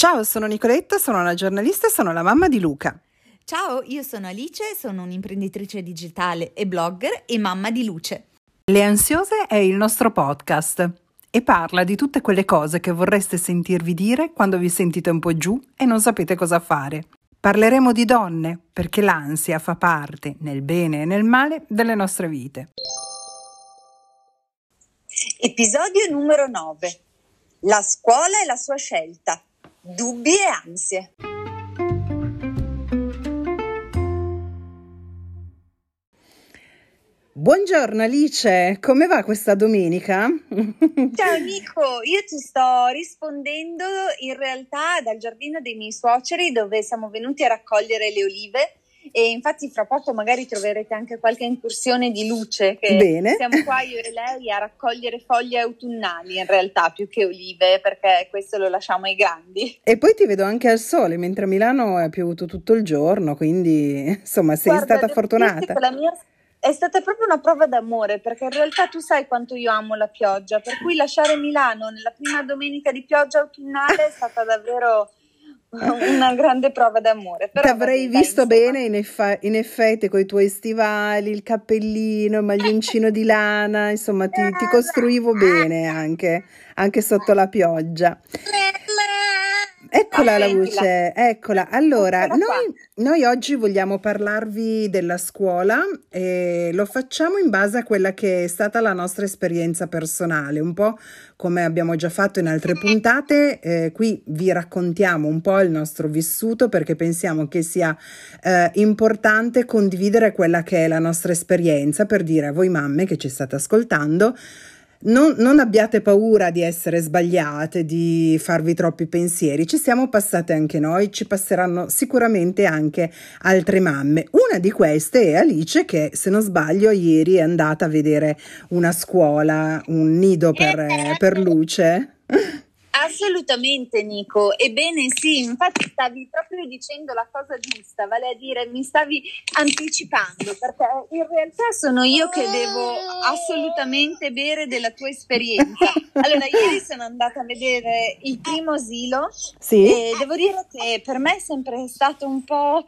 Ciao, sono Nicoletta, sono una giornalista e sono la mamma di Luca. Ciao, io sono Alice, sono un'imprenditrice digitale e blogger e mamma di Luce. Le Ansiose è il nostro podcast e parla di tutte quelle cose che vorreste sentirvi dire quando vi sentite un po' giù e non sapete cosa fare. Parleremo di donne perché l'ansia fa parte, nel bene e nel male, delle nostre vite. Episodio numero 9. La scuola e la sua scelta. Dubbi e ansie. Buongiorno Alice, come va questa domenica? Ciao Nico, io ti sto rispondendo in realtà dal giardino dei miei suoceri dove siamo venuti a raccogliere le olive e infatti fra poco magari troverete anche qualche incursione di Luce che bene. Siamo qua io e lei a raccogliere foglie autunnali in realtà più che olive perché questo lo lasciamo ai grandi. E poi ti vedo anche al sole mentre a Milano è piovuto tutto il giorno, quindi insomma sei stata fortunata. È stata proprio una prova d'amore perché in realtà tu sai quanto io amo la pioggia, per cui lasciare Milano nella prima domenica di pioggia autunnale è stata davvero una grande prova d'amore. Però t'avrei visto bene in effetti con i tuoi stivali, il cappellino, il maglioncino di lana, insomma ti costruivo bene anche sotto la pioggia. Eccola la voce, eccola. Allora, noi oggi vogliamo parlarvi della scuola e lo facciamo in base a quella che è stata la nostra esperienza personale, un po' come abbiamo già fatto in altre puntate. Qui vi raccontiamo un po' il nostro vissuto perché pensiamo che sia importante condividere quella che è la nostra esperienza per dire a voi mamme che ci state ascoltando Non abbiate paura di essere sbagliate, di farvi troppi pensieri, ci siamo passate anche noi, ci passeranno sicuramente anche altre mamme. Una di queste è Alice che, se non sbaglio, ieri è andata a vedere una scuola, un nido per Luce. Assolutamente Nico, ebbene sì, infatti stavi proprio dicendo la cosa giusta, vale a dire mi stavi anticipando perché in realtà sono io che devo assolutamente bere della tua esperienza. Allora ieri sono andata a vedere il primo asilo e devo dire che per me è sempre stato un po'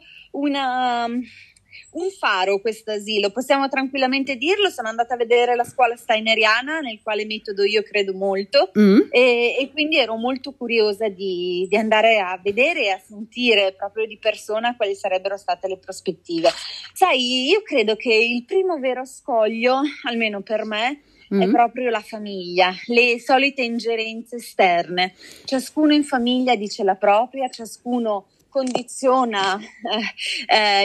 un faro questo asilo, possiamo tranquillamente dirlo. Sono andata a vedere la scuola steineriana nel quale metodo io credo molto e quindi ero molto curiosa di andare a vedere e a sentire proprio di persona quali sarebbero state le prospettive. Sai, io credo che il primo vero scoglio, almeno per me, è proprio la famiglia, le solite ingerenze esterne. Ciascuno in famiglia dice la propria, ciascuno condiziona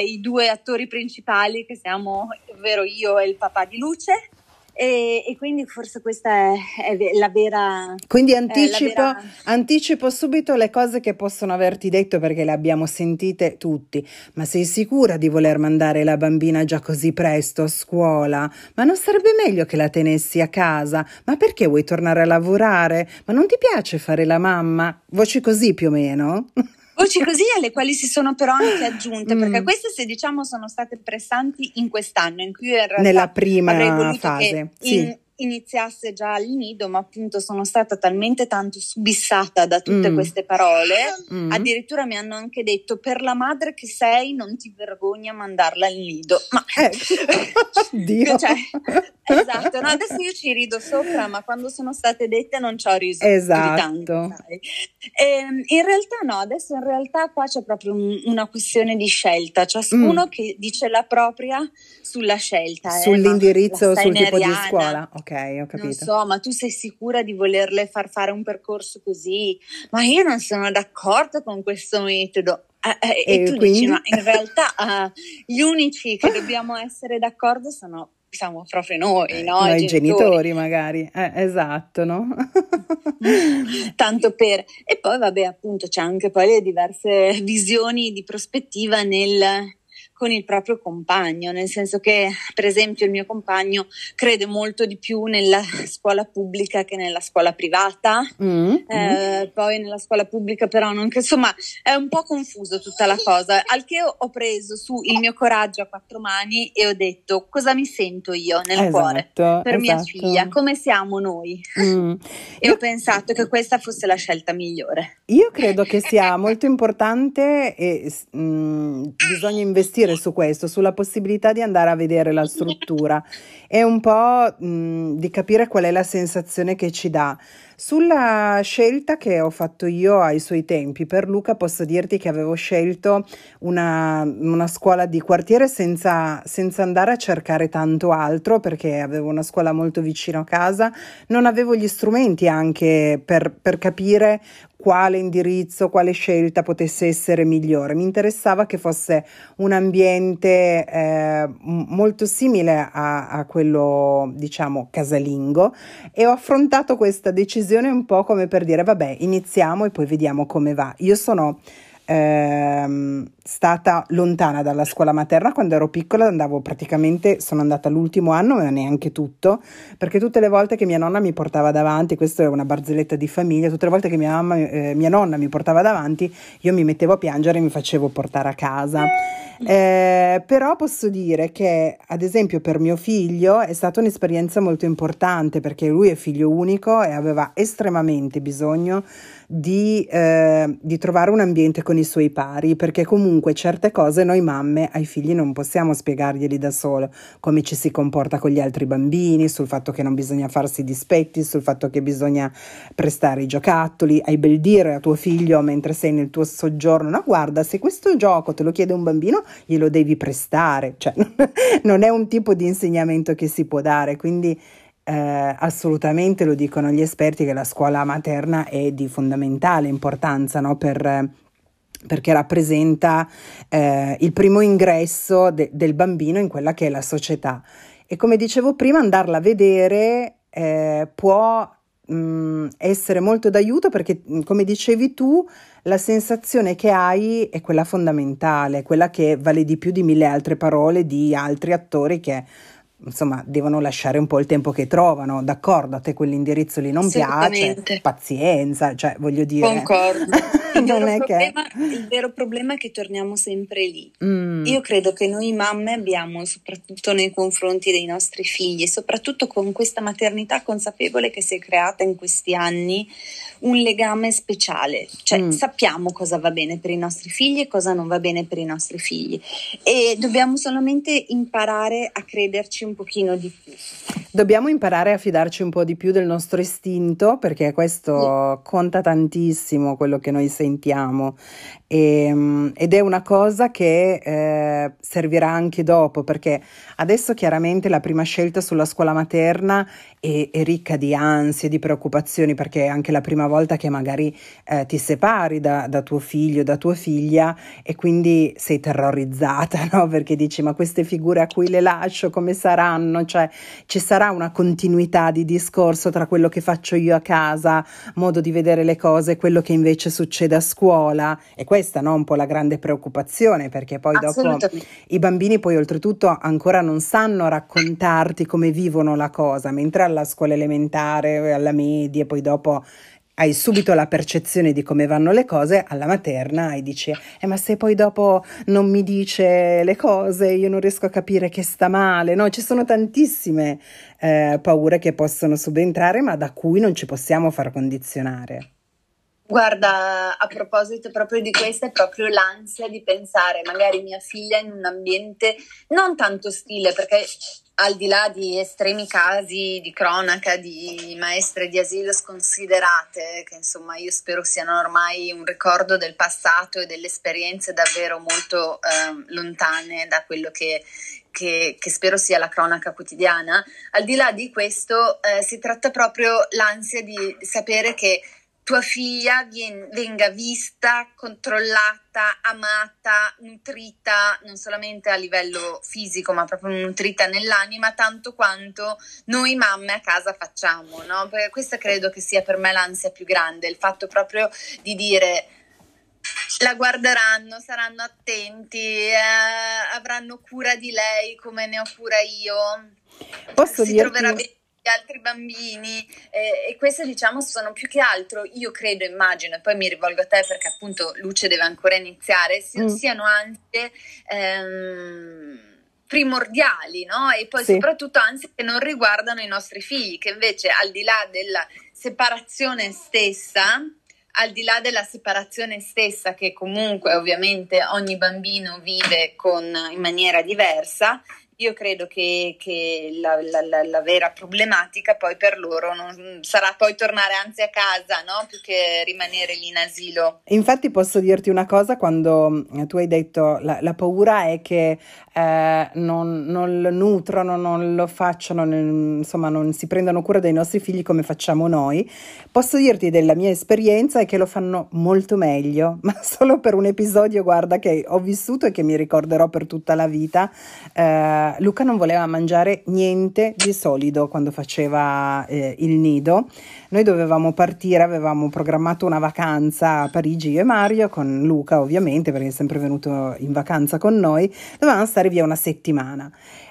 i due attori principali che siamo, ovvero io e il papà di Luce, e quindi forse questa è la vera... Quindi anticipo subito le cose che possono averti detto perché le abbiamo sentite tutti. Ma sei sicura di voler mandare la bambina già così presto a scuola? Ma non sarebbe meglio che la tenessi a casa? Ma perché vuoi tornare a lavorare? Ma non ti piace fare la mamma? Voci così più o meno? Voci così alle quali si sono però anche aggiunte, perché queste, se diciamo, sono state pressanti in quest'anno, in cui in realtà nella prima avrei voluto fase, che iniziasse già al nido, ma appunto sono stata talmente tanto subissata da tutte queste parole, addirittura mi hanno anche detto per la madre che sei non ti vergogna a mandarla al nido. Ma Dio. Cioè, esatto, no, adesso io ci rido sopra, ma quando sono state dette non ci ho riso di tanto. In realtà no, adesso in realtà qua c'è proprio una questione di scelta, ciascuno che dice la propria sulla scelta. Sull'indirizzo, sul tipo di scuola, ok, ho capito. Non so, ma tu sei sicura di volerle far fare un percorso così? Ma io non sono d'accordo con questo metodo. E tu quindi? Dici, ma in realtà gli unici che dobbiamo essere d'accordo siamo proprio noi, no? Noi genitori magari, esatto, no? Tanto per... E poi vabbè, appunto, c'è anche poi le diverse visioni di prospettiva nel... con il proprio compagno, nel senso che, per esempio, il mio compagno crede molto di più nella scuola pubblica che nella scuola privata, poi nella scuola pubblica però non, insomma è un po' confuso tutta la cosa, al che ho preso su il mio coraggio a quattro mani e ho detto: cosa mi sento io nel cuore per mia figlia, come siamo noi? E ho pensato che questa fosse la scelta migliore. Io credo che sia molto importante e bisogna investire su questo, sulla possibilità di andare a vedere la struttura e un po' di capire qual è la sensazione che ci dà. Sulla scelta che ho fatto io ai suoi tempi, per Luca posso dirti che avevo scelto una scuola di quartiere senza andare a cercare tanto altro, perché avevo una scuola molto vicino a casa, non avevo gli strumenti anche per capire quale indirizzo, quale scelta potesse essere migliore. Mi interessava che fosse un ambiente molto simile a quello, diciamo, casalingo, e ho affrontato questa decisione un po' come per dire: vabbè, iniziamo e poi vediamo come va. Io sono stata lontana dalla scuola materna quando ero piccola, sono andata l'ultimo anno, ma neanche tutto, perché tutte le volte che mia nonna mi portava davanti, questo è una barzelletta di famiglia, tutte le volte che mia nonna mi portava davanti io mi mettevo a piangere e mi facevo portare a casa. Però posso dire che, ad esempio, per mio figlio è stata un'esperienza molto importante, perché lui è figlio unico e aveva estremamente bisogno di trovare un ambiente con i suoi pari, perché comunque certe cose noi mamme ai figli non possiamo spiegarglieli da solo, come ci si comporta con gli altri bambini, sul fatto che non bisogna farsi dispetti, sul fatto che bisogna prestare i giocattoli, hai bel dire a tuo figlio mentre sei nel tuo soggiorno: no, guarda, se questo gioco te lo chiede un bambino glielo devi prestare, cioè non è un tipo di insegnamento che si può dare, quindi assolutamente lo dicono gli esperti che la scuola materna è di fondamentale importanza, no? Perché rappresenta il primo ingresso del bambino in quella che è la società, e come dicevo prima andarla a vedere può essere molto d'aiuto, perché, come dicevi tu, la sensazione che hai è quella fondamentale, quella che vale di più di mille altre parole, di altri attori che, insomma, devono lasciare un po' il tempo che trovano. D'accordo, a te quell'indirizzo lì non piace, pazienza, cioè voglio dire, concordo. Il vero problema è che torniamo sempre lì. Io credo che noi mamme abbiamo, soprattutto nei confronti dei nostri figli, soprattutto con questa maternità consapevole che si è creata in questi anni, un legame speciale, cioè sappiamo cosa va bene per i nostri figli e cosa non va bene per i nostri figli, e dobbiamo solamente imparare a crederci un pochino di più. Dobbiamo imparare a fidarci un po' di più del nostro istinto, perché questo conta tantissimo, quello che noi sentiamo, ed è una cosa che servirà anche dopo, perché adesso chiaramente la prima scelta sulla scuola materna è ricca di ansie, di preoccupazioni, perché anche la prima volta che magari ti separi da tuo figlio, da tua figlia, e quindi sei terrorizzata, no? Perché dici: ma queste figure a cui le lascio come saranno? Cioè, ci sarà una continuità di discorso tra quello che faccio io a casa, modo di vedere le cose, e quello che invece succede a scuola? E questa, no, un po' la grande preoccupazione, perché poi dopo i bambini poi oltretutto ancora non sanno raccontarti come vivono la cosa, mentre alla scuola elementare, alla media, poi dopo hai subito la percezione di come vanno le cose, alla materna e dici: ma se poi dopo non mi dice le cose, io non riesco a capire che sta male, no? Ci sono tantissime paure che possono subentrare, ma da cui non ci possiamo far condizionare. Guarda, a proposito proprio di questo, è proprio l'ansia di pensare magari mia figlia in un ambiente non tanto ostile, perché al di là di estremi casi di cronaca di maestre di asilo sconsiderate, che insomma io spero siano ormai un ricordo del passato e delle esperienze davvero molto lontane da quello che spero sia la cronaca quotidiana, al di là di questo si tratta proprio l'ansia di sapere che tua figlia venga vista, controllata, amata, nutrita, non solamente a livello fisico, ma proprio nutrita nell'anima, tanto quanto noi mamme a casa facciamo, no? Perché questa credo che sia per me l'ansia più grande, il fatto proprio di dire: La guarderanno, saranno attenti, avranno cura di lei come ne ho cura io. Posso dirti... troverà bene gli altri bambini, e queste, diciamo, sono più che altro, io credo, immagino, e poi mi rivolgo a te perché appunto Luce deve ancora iniziare, siano anche primordiali, no? E poi soprattutto anzi che non riguardano i nostri figli, che invece al di là della separazione stessa, che comunque ovviamente ogni bambino vive in maniera diversa, io credo che la vera problematica poi per loro non sarà poi tornare anzi a casa, no? Più che rimanere lì in asilo. Infatti posso dirti una cosa, quando tu hai detto la paura è che non lo nutrano, non lo facciano, insomma non si prendano cura dei nostri figli come facciamo noi. Posso dirti della mia esperienza è che lo fanno molto meglio, ma solo per un episodio, guarda, che ho vissuto e che mi ricorderò per tutta la vita. Luca non voleva mangiare niente di solido quando faceva il nido. Noi dovevamo partire, avevamo programmato una vacanza a Parigi io e Mario, con Luca ovviamente perché è sempre venuto in vacanza con noi, dovevamo stare via una settimana.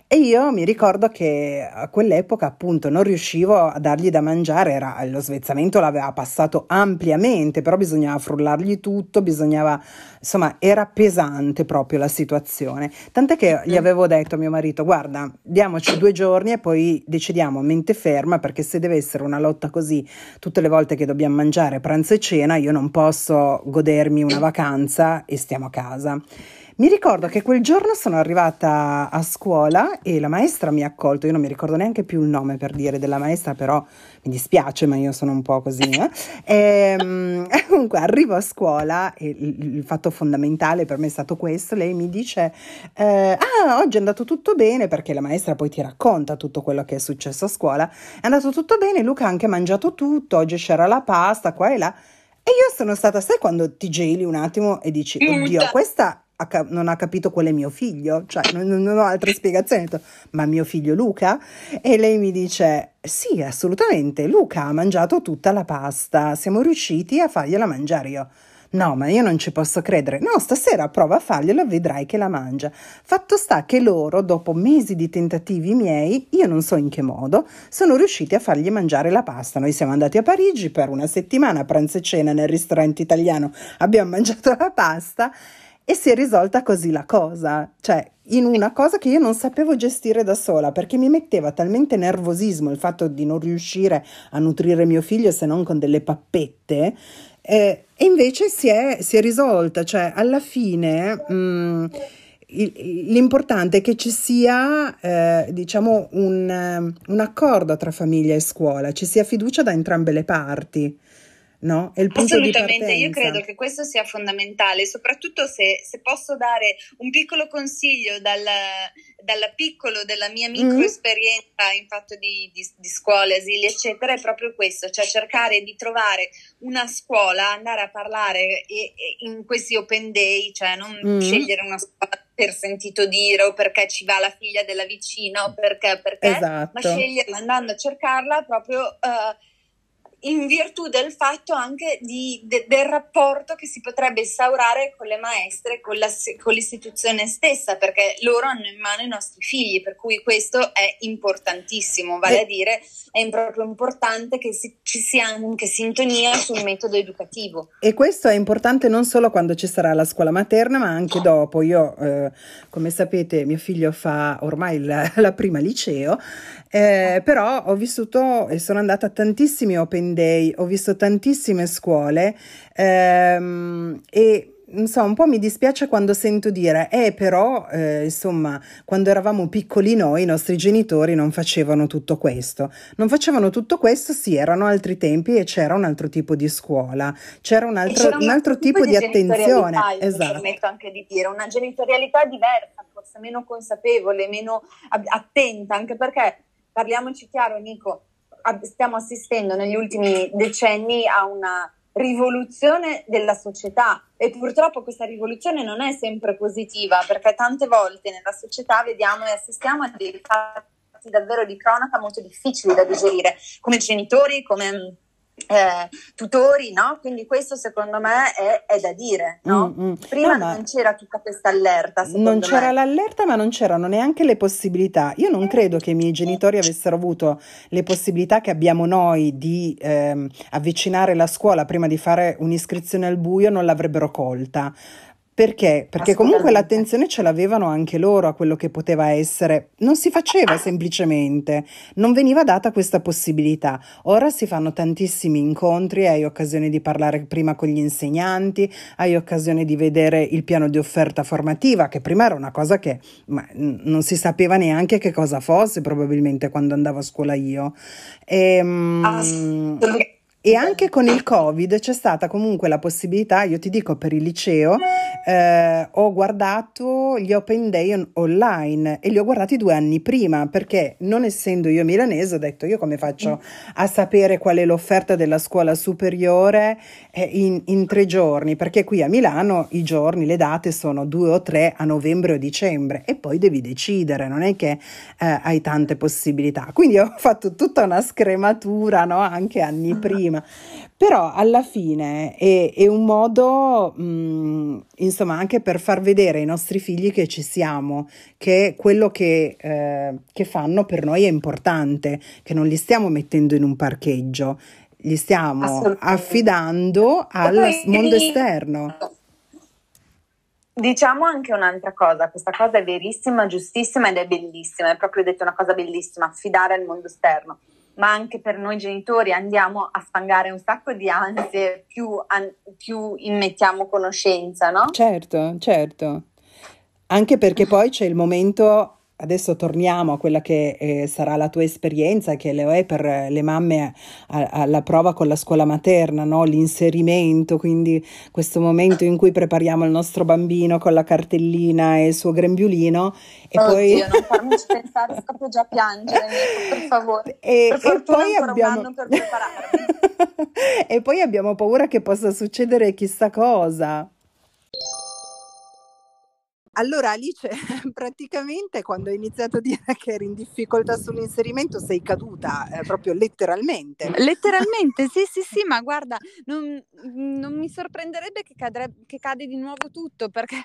E io mi ricordo che a quell'epoca appunto non riuscivo a dargli da mangiare, lo svezzamento l'aveva passato ampiamente, però bisognava frullargli tutto, bisognava, insomma era pesante proprio la situazione, tant'è che gli avevo detto a mio marito: guarda, diamoci 2 giorni e poi decidiamo a mente ferma, perché se deve essere una lotta così tutte le volte che dobbiamo mangiare pranzo e cena, io non posso godermi una vacanza e stiamo a casa. Mi ricordo che quel giorno sono arrivata a scuola e la maestra mi ha accolto, io non mi ricordo neanche più il nome, per dire, della maestra, però mi dispiace, ma io sono un po' così. E comunque arrivo a scuola e il fatto fondamentale per me è stato questo: lei mi dice oggi è andato tutto bene, perché la maestra poi ti racconta tutto quello che è successo a scuola, è andato tutto bene, Luca ha anche mangiato tutto, oggi c'era la pasta qua e là. E io sono stata, sai quando ti geli un attimo e dici oddio, questa non ha capito qual è mio figlio, cioè non ho altre spiegazioni. Ho detto, ma mio figlio Luca? E lei mi dice: sì, assolutamente, Luca ha mangiato tutta la pasta, siamo riusciti a fargliela mangiare. Io: no, ma io non ci posso credere. No, stasera prova a fargliela, vedrai che la mangia. Fatto sta che loro, dopo mesi di tentativi miei, io non so in che modo, sono riusciti a fargli mangiare la pasta. Noi siamo andati a Parigi per una settimana, pranzo e cena nel ristorante italiano, abbiamo mangiato la pasta. E si è risolta così la cosa, cioè in una cosa che io non sapevo gestire da sola, perché mi metteva talmente nervosismo il fatto di non riuscire a nutrire mio figlio se non con delle pappette, e invece si è risolta, cioè alla fine l'importante è che ci sia diciamo un accordo tra famiglia e scuola, ci sia fiducia da entrambe le parti. No, è il punto assolutamente di partenza. Io credo che questo sia fondamentale, soprattutto se posso dare un piccolo consiglio della mia micro esperienza in fatto di scuole, asili eccetera, è proprio questo, cioè cercare di trovare una scuola, andare a parlare in questi open day, cioè non scegliere una scuola per sentito dire o perché ci va la figlia della vicina o perché esatto. Ma sceglierla andando a cercarla proprio in virtù del fatto anche del rapporto che si potrebbe instaurare con le maestre, con l'istituzione stessa, perché loro hanno in mano i nostri figli, per cui questo è importantissimo, vale a dire è proprio importante che ci sia anche sintonia sul metodo educativo. E questo è importante non solo quando ci sarà la scuola materna, ma anche dopo. Io, come sapete, mio figlio fa ormai la prima liceo, però ho vissuto e sono andata a tantissimi open day, ho visto tantissime scuole e un po' mi dispiace quando sento dire però quando eravamo piccoli noi, i nostri genitori non facevano tutto questo, sì, erano altri tempi e c'era un altro tipo di scuola, c'era un altro tipo di attenzione, esatto. Mi permetto anche di dire una genitorialità diversa, forse meno consapevole, meno attenta, anche perché, parliamoci chiaro Nico, stiamo assistendo negli ultimi decenni a una rivoluzione della società e purtroppo questa rivoluzione non è sempre positiva, perché tante volte nella società vediamo e assistiamo a dei fatti davvero di cronaca molto difficili da digerire, come genitori, come tutori, no? Quindi questo secondo me è da dire, no? Prima non c'era tutta questa allerta, non c'era l'allerta, ma non c'erano neanche le possibilità. Io non credo che i miei genitori avessero avuto le possibilità che abbiamo noi di avvicinare la scuola prima di fare un'iscrizione al buio, non l'avrebbero colta. Perché comunque l'attenzione ce l'avevano anche loro a quello che poteva essere, non si faceva semplicemente, non veniva data questa possibilità. Ora si fanno tantissimi incontri, hai occasione di parlare prima con gli insegnanti, hai occasione di vedere il piano di offerta formativa, che prima era una cosa che non si sapeva neanche che cosa fosse probabilmente quando andavo a scuola io. E anche con il Covid c'è stata comunque la possibilità, io ti dico per il liceo, ho guardato gli open day online e li ho guardati 2 anni prima, perché non essendo io milanese ho detto io come faccio a sapere qual è l'offerta della scuola superiore in 3 giorni, perché qui a Milano i giorni, le date sono 2 o 3 a novembre o dicembre e poi devi decidere, non è che hai tante possibilità. Quindi ho fatto tutta una scrematura, no? Anche anni prima. Però alla fine è un modo, insomma, anche per far vedere ai nostri figli che ci siamo, che quello che fanno per noi è importante, che non li stiamo mettendo in un parcheggio, li stiamo affidando al mondo esterno. Diciamo anche un'altra cosa, questa cosa è verissima, giustissima ed è bellissima, è proprio detto una cosa bellissima, affidare al mondo esterno. Ma anche per noi genitori andiamo a sfangare un sacco di ansie, più immettiamo conoscenza, no? Certo. Anche perché poi c'è il momento, adesso torniamo a quella che sarà la tua esperienza, che lo è per le mamme alla prova con la scuola materna, no? L'inserimento, quindi questo momento in cui prepariamo il nostro bambino con la cartellina e il suo grembiulino e poi Dio, non farmici pensare, scopro già piangere, per favore. E poi abbiamo paura che possa succedere chissà cosa. Allora Alice, praticamente quando hai iniziato a dire che eri in difficoltà sull'inserimento sei caduta, proprio letteralmente. Letteralmente, sì, ma guarda, non mi sorprenderebbe che cade di nuovo tutto, perché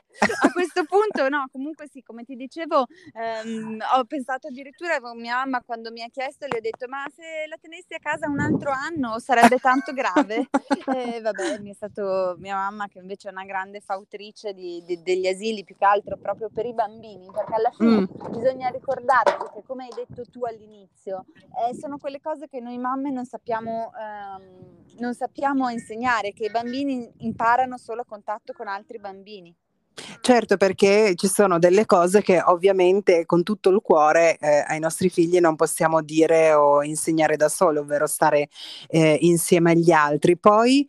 a questo punto, no, comunque sì, come ti dicevo, ho pensato addirittura a mia mamma quando mi ha chiesto, le ho detto, ma se la tenessi a casa un altro anno sarebbe tanto grave. E vabbè, mi è stato mia mamma, che invece è una grande fautrice degli asili, più che altro proprio per i bambini, perché alla fine bisogna ricordarci che, come hai detto tu all'inizio, sono quelle cose che noi mamme non sappiamo insegnare, che i bambini imparano solo a contatto con altri bambini. Certo, perché ci sono delle cose che ovviamente con tutto il cuore ai nostri figli non possiamo dire o insegnare da soli, ovvero stare insieme agli altri. Poi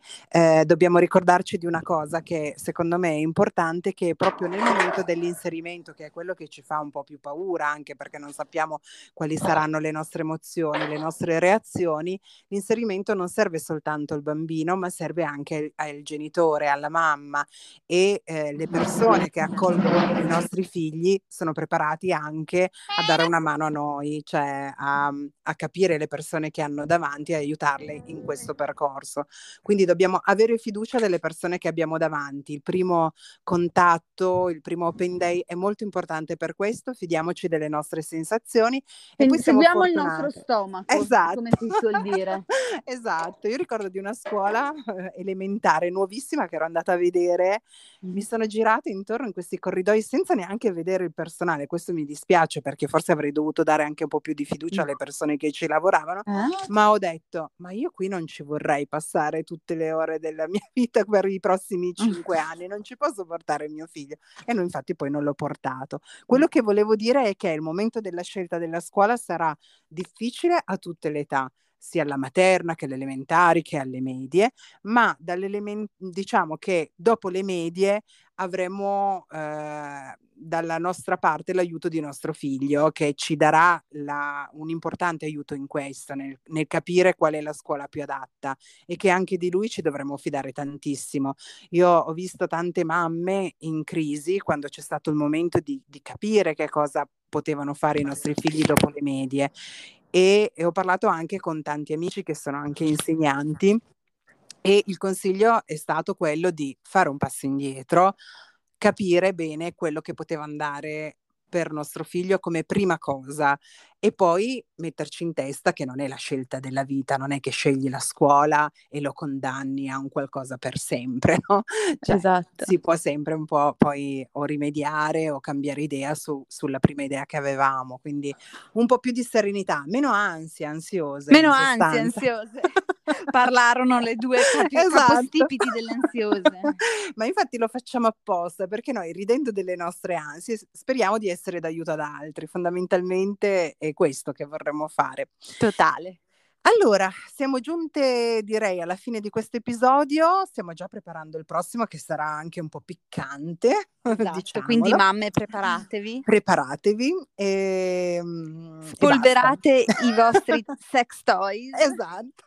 dobbiamo ricordarci di una cosa che secondo me è importante, che proprio nel momento dell'inserimento, che è quello che ci fa un po' più paura, anche perché non sappiamo quali saranno le nostre emozioni, le nostre reazioni, l'inserimento non serve soltanto al bambino, ma serve anche al genitore, alla mamma, e le persone che accolgono i nostri figli sono preparati anche a dare una mano a noi, cioè a capire le persone che hanno davanti e aiutarle in questo percorso. Quindi dobbiamo avere fiducia delle persone che abbiamo davanti. Il primo contatto, il primo open day è molto importante per questo, fidiamoci delle nostre sensazioni e poi seguiamo il nostro stomaco, esatto. Come si suol dire. Esatto, io ricordo di una scuola elementare nuovissima che ero andata a vedere, mi sono girate intorno in questi corridoi senza neanche vedere il personale. Questo mi dispiace, perché forse avrei dovuto dare anche un po' più di fiducia alle persone che ci lavoravano, ma ho detto, ma io qui non ci vorrei passare tutte le ore della mia vita per i prossimi 5 anni, non ci posso portare mio figlio, e non, infatti poi non l'ho portato. Quello che volevo dire è che il momento della scelta della scuola sarà difficile a tutte le età, sia alla materna che alle elementari che alle medie, ma diciamo che dopo le medie avremo dalla nostra parte l'aiuto di nostro figlio, che ci darà un importante aiuto in questo, nel capire qual è la scuola più adatta, e che anche di lui ci dovremo fidare tantissimo. Io ho visto tante mamme in crisi quando c'è stato il momento di capire che cosa potevano fare i nostri figli dopo le medie, e ho parlato anche con tanti amici che sono anche insegnanti e il consiglio è stato quello di fare un passo indietro, capire bene quello che poteva andare per nostro figlio come prima cosa e poi metterci in testa che non è la scelta della vita, non è che scegli la scuola e lo condanni a un qualcosa per sempre, no? Cioè, esatto. Si può sempre un po' poi o rimediare o cambiare idea sulla prima idea che avevamo, quindi un po' più di serenità, meno ansie, ansiose. Meno ansie, ansiose. Parlarono le due capostipiti delle ansiose. Ma infatti lo facciamo apposta perché noi, ridendo delle nostre ansie, speriamo di essere d'aiuto ad altri. Fondamentalmente è questo che vorremmo fare. Totale. Allora, siamo giunte direi alla fine di questo episodio, stiamo già preparando il prossimo che sarà anche un po' piccante, esatto, diciamolo. Quindi mamme preparatevi e spolverate i vostri sex toys. Esatto.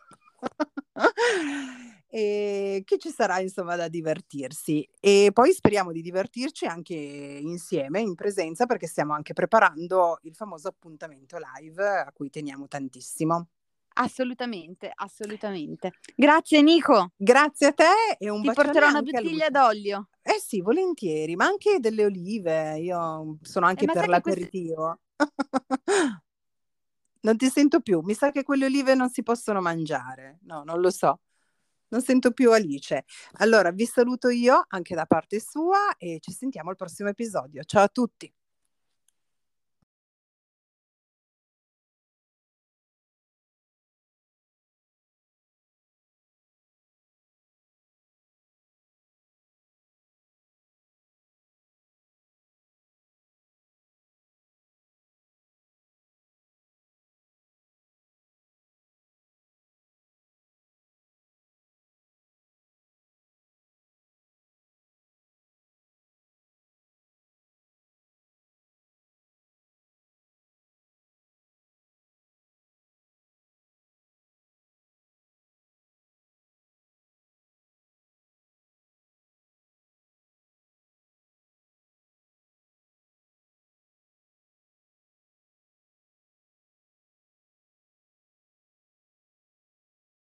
E che ci sarà insomma da divertirsi e poi speriamo di divertirci anche insieme in presenza perché stiamo anche preparando il famoso appuntamento live a cui teniamo tantissimo. Assolutamente. Grazie Nico. Grazie a te e un bacione. Ti porterò una bottiglia d'olio. Eh sì, volentieri, ma anche delle olive, io sono anche per l'aperitivo. Non ti sento più, mi sa che quelle olive non si possono mangiare, no, non lo so, non sento più Alice. Allora vi saluto io anche da parte sua e ci sentiamo al prossimo episodio, ciao a tutti!